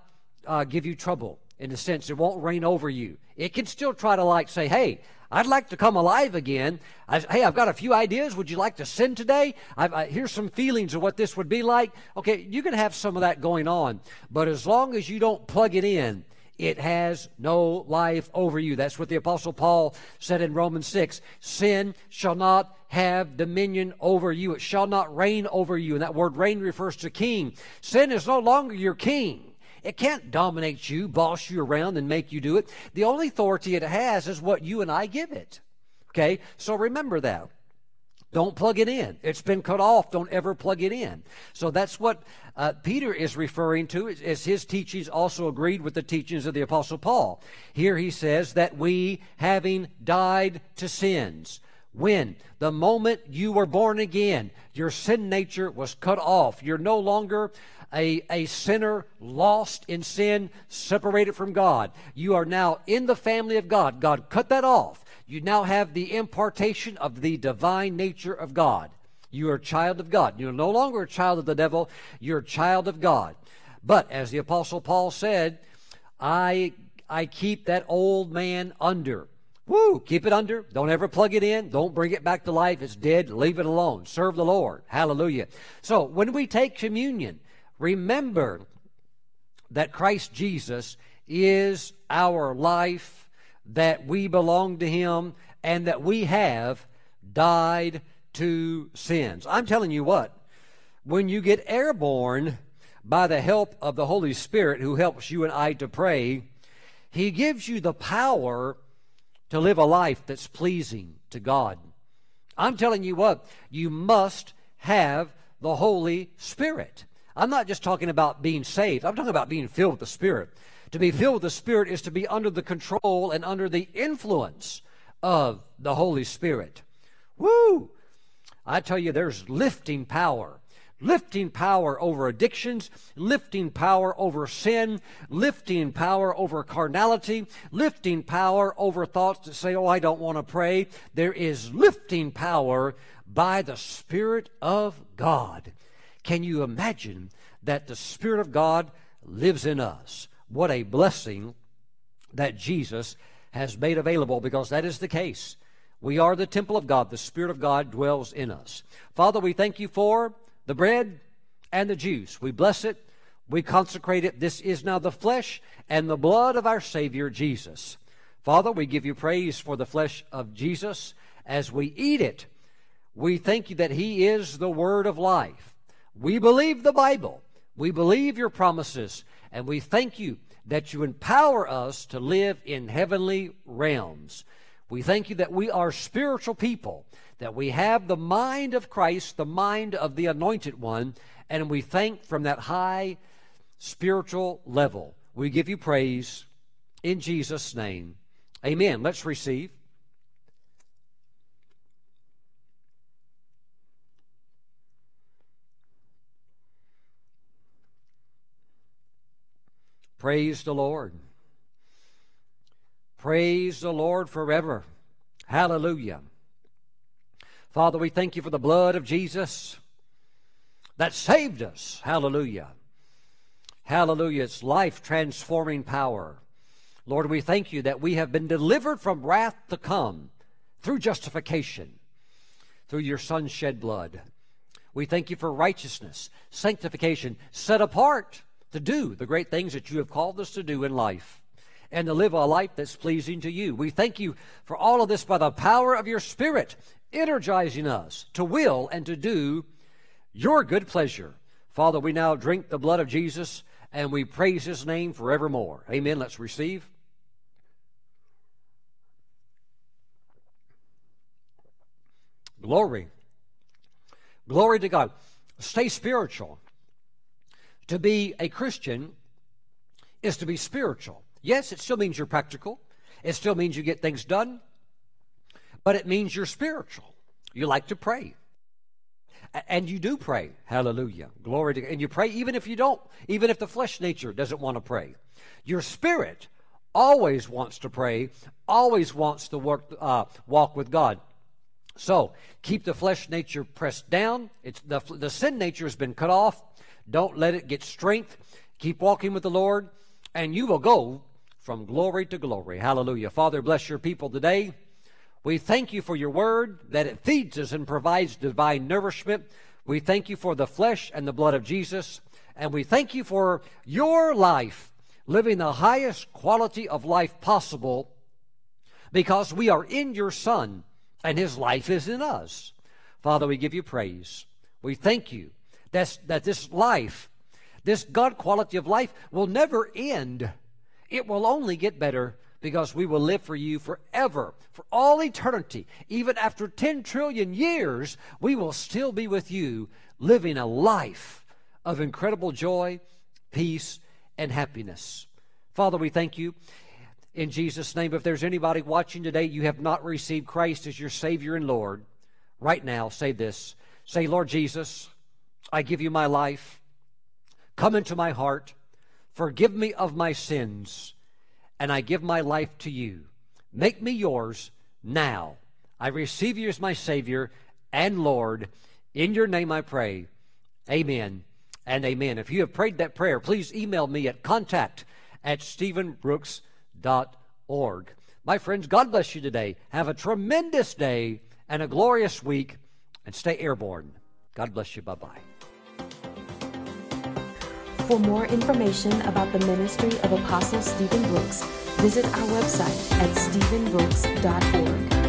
uh, give you trouble. In a sense, it won't reign over you. It can still try to like say, hey, I'd like to come alive again. I, hey, I've got a few ideas. Would you like to sin today? I've, I, here's some feelings of what this would be like. Okay, you can have some of that going on. But as long as you don't plug it in, it has no life over you. That's what the Apostle Paul said in Romans six. Sin shall not have dominion over you. It shall not reign over you. And that word reign refers to king. Sin is no longer your king. It can't dominate you, boss you around, and make you do it. The only authority it has is what you and I give it. Okay? So remember that. Don't plug it in. It's been cut off. Don't ever plug it in. So that's what uh, Peter is referring to, as his teachings also agreed with the teachings of the Apostle Paul. Here he says that we, having died to sins, when the moment you were born again, your sin nature was cut off. You're no longer a, a sinner lost in sin, separated from God. You are now in the family of God. God cut that off. You now have the impartation of the divine nature of God. You are a child of God. You're no longer a child of the devil. You're a child of God. But as the Apostle Paul said, I, I keep that old man under. Woo! Keep it under. Don't ever plug it in. Don't bring it back to life. It's dead. Leave it alone. Serve the Lord. Hallelujah. So when we take communion, remember that Christ Jesus is our life, that we belong to him, and that we have died to sins. I'm telling you what, when you get airborne by the help of the Holy Spirit who helps you and I to pray, He gives you the power to live a life that's pleasing to God. I'm telling you what, you must have the Holy Spirit. I'm not just talking about being saved. I'm talking about being filled with the Spirit. To be filled with the Spirit is to be under the control and under the influence of the Holy Spirit. Woo! I tell you, there's lifting power. Lifting power over addictions, lifting power over sin, lifting power over carnality, lifting power over thoughts that say, oh, I don't want to pray. There is lifting power by the Spirit of God. Can you imagine that the Spirit of God lives in us? What a blessing that Jesus has made available, because that is the case. We are the temple of God. The Spirit of God dwells in us. Father, we thank you for the bread and the juice. We bless it. We consecrate it. This is now the flesh and the blood of our Savior Jesus. Father, we give you praise for the flesh of Jesus. As we eat it, we thank you that He is the Word of life. We believe the Bible. We believe your promises. And we thank you that you empower us to live in heavenly realms. We thank you that we are spiritual people, that we have the mind of Christ, the mind of the Anointed One, and we thank from that high spiritual level. We give you praise in Jesus' name. Amen. Let's receive. Praise the Lord. Praise the Lord forever. Hallelujah. Father, we thank you for the blood of Jesus that saved us. Hallelujah. Hallelujah. It's life-transforming power. Lord, we thank you that we have been delivered from wrath to come through justification, through your Son's shed blood. We thank you for righteousness, sanctification, set apart to do the great things that you have called us to do in life, and to live a life that's pleasing to you. We thank you for all of this by the power of your Spirit, energizing us to will and to do your good pleasure. Father, we now drink the blood of Jesus, and we praise His name forevermore. Amen. Let's receive. Glory. Glory to God. Stay spiritual. To be a Christian is to be spiritual. Yes, it still means you're practical. It still means you get things done. But it means you're spiritual. You like to pray. And you do pray. Hallelujah. Glory to God. And you pray even if you don't, even if the flesh nature doesn't want to pray. Your spirit always wants to pray, always wants to work, uh, walk with God. So keep the flesh nature pressed down. It's the, the sin nature has been cut off. Don't let it get strength. Keep walking with the Lord, and you will go from glory to glory. Hallelujah. Father, bless your people today. We thank you for your word, that it feeds us and provides divine nourishment. We thank you for the flesh and the blood of Jesus. And we thank you for your life, living the highest quality of life possible, because we are in your Son and His life is in us. Father, we give you praise. We thank you that's, that this life, this God quality of life, will never end. It will only get better, because we will live for you forever, for all eternity. Even after ten trillion years, we will still be with you, living a life of incredible joy, peace, and happiness. Father, we thank you in Jesus' name. If there's anybody watching today, you have not received Christ as your Savior and Lord, right now, say this. Say, Lord Jesus, I give you my life. Come into my heart, forgive me of my sins, and I give my life to you. Make me yours now. I receive you as my Savior and Lord. In your name I pray. Amen and amen. If you have prayed that prayer, please email me at contact at stephen brooks dot org. My friends, God bless you today. Have a tremendous day and a glorious week, and stay airborne. God bless you. Bye-bye. For more information about the ministry of Apostle Stephen Brooks, visit our website at stephen brooks dot org.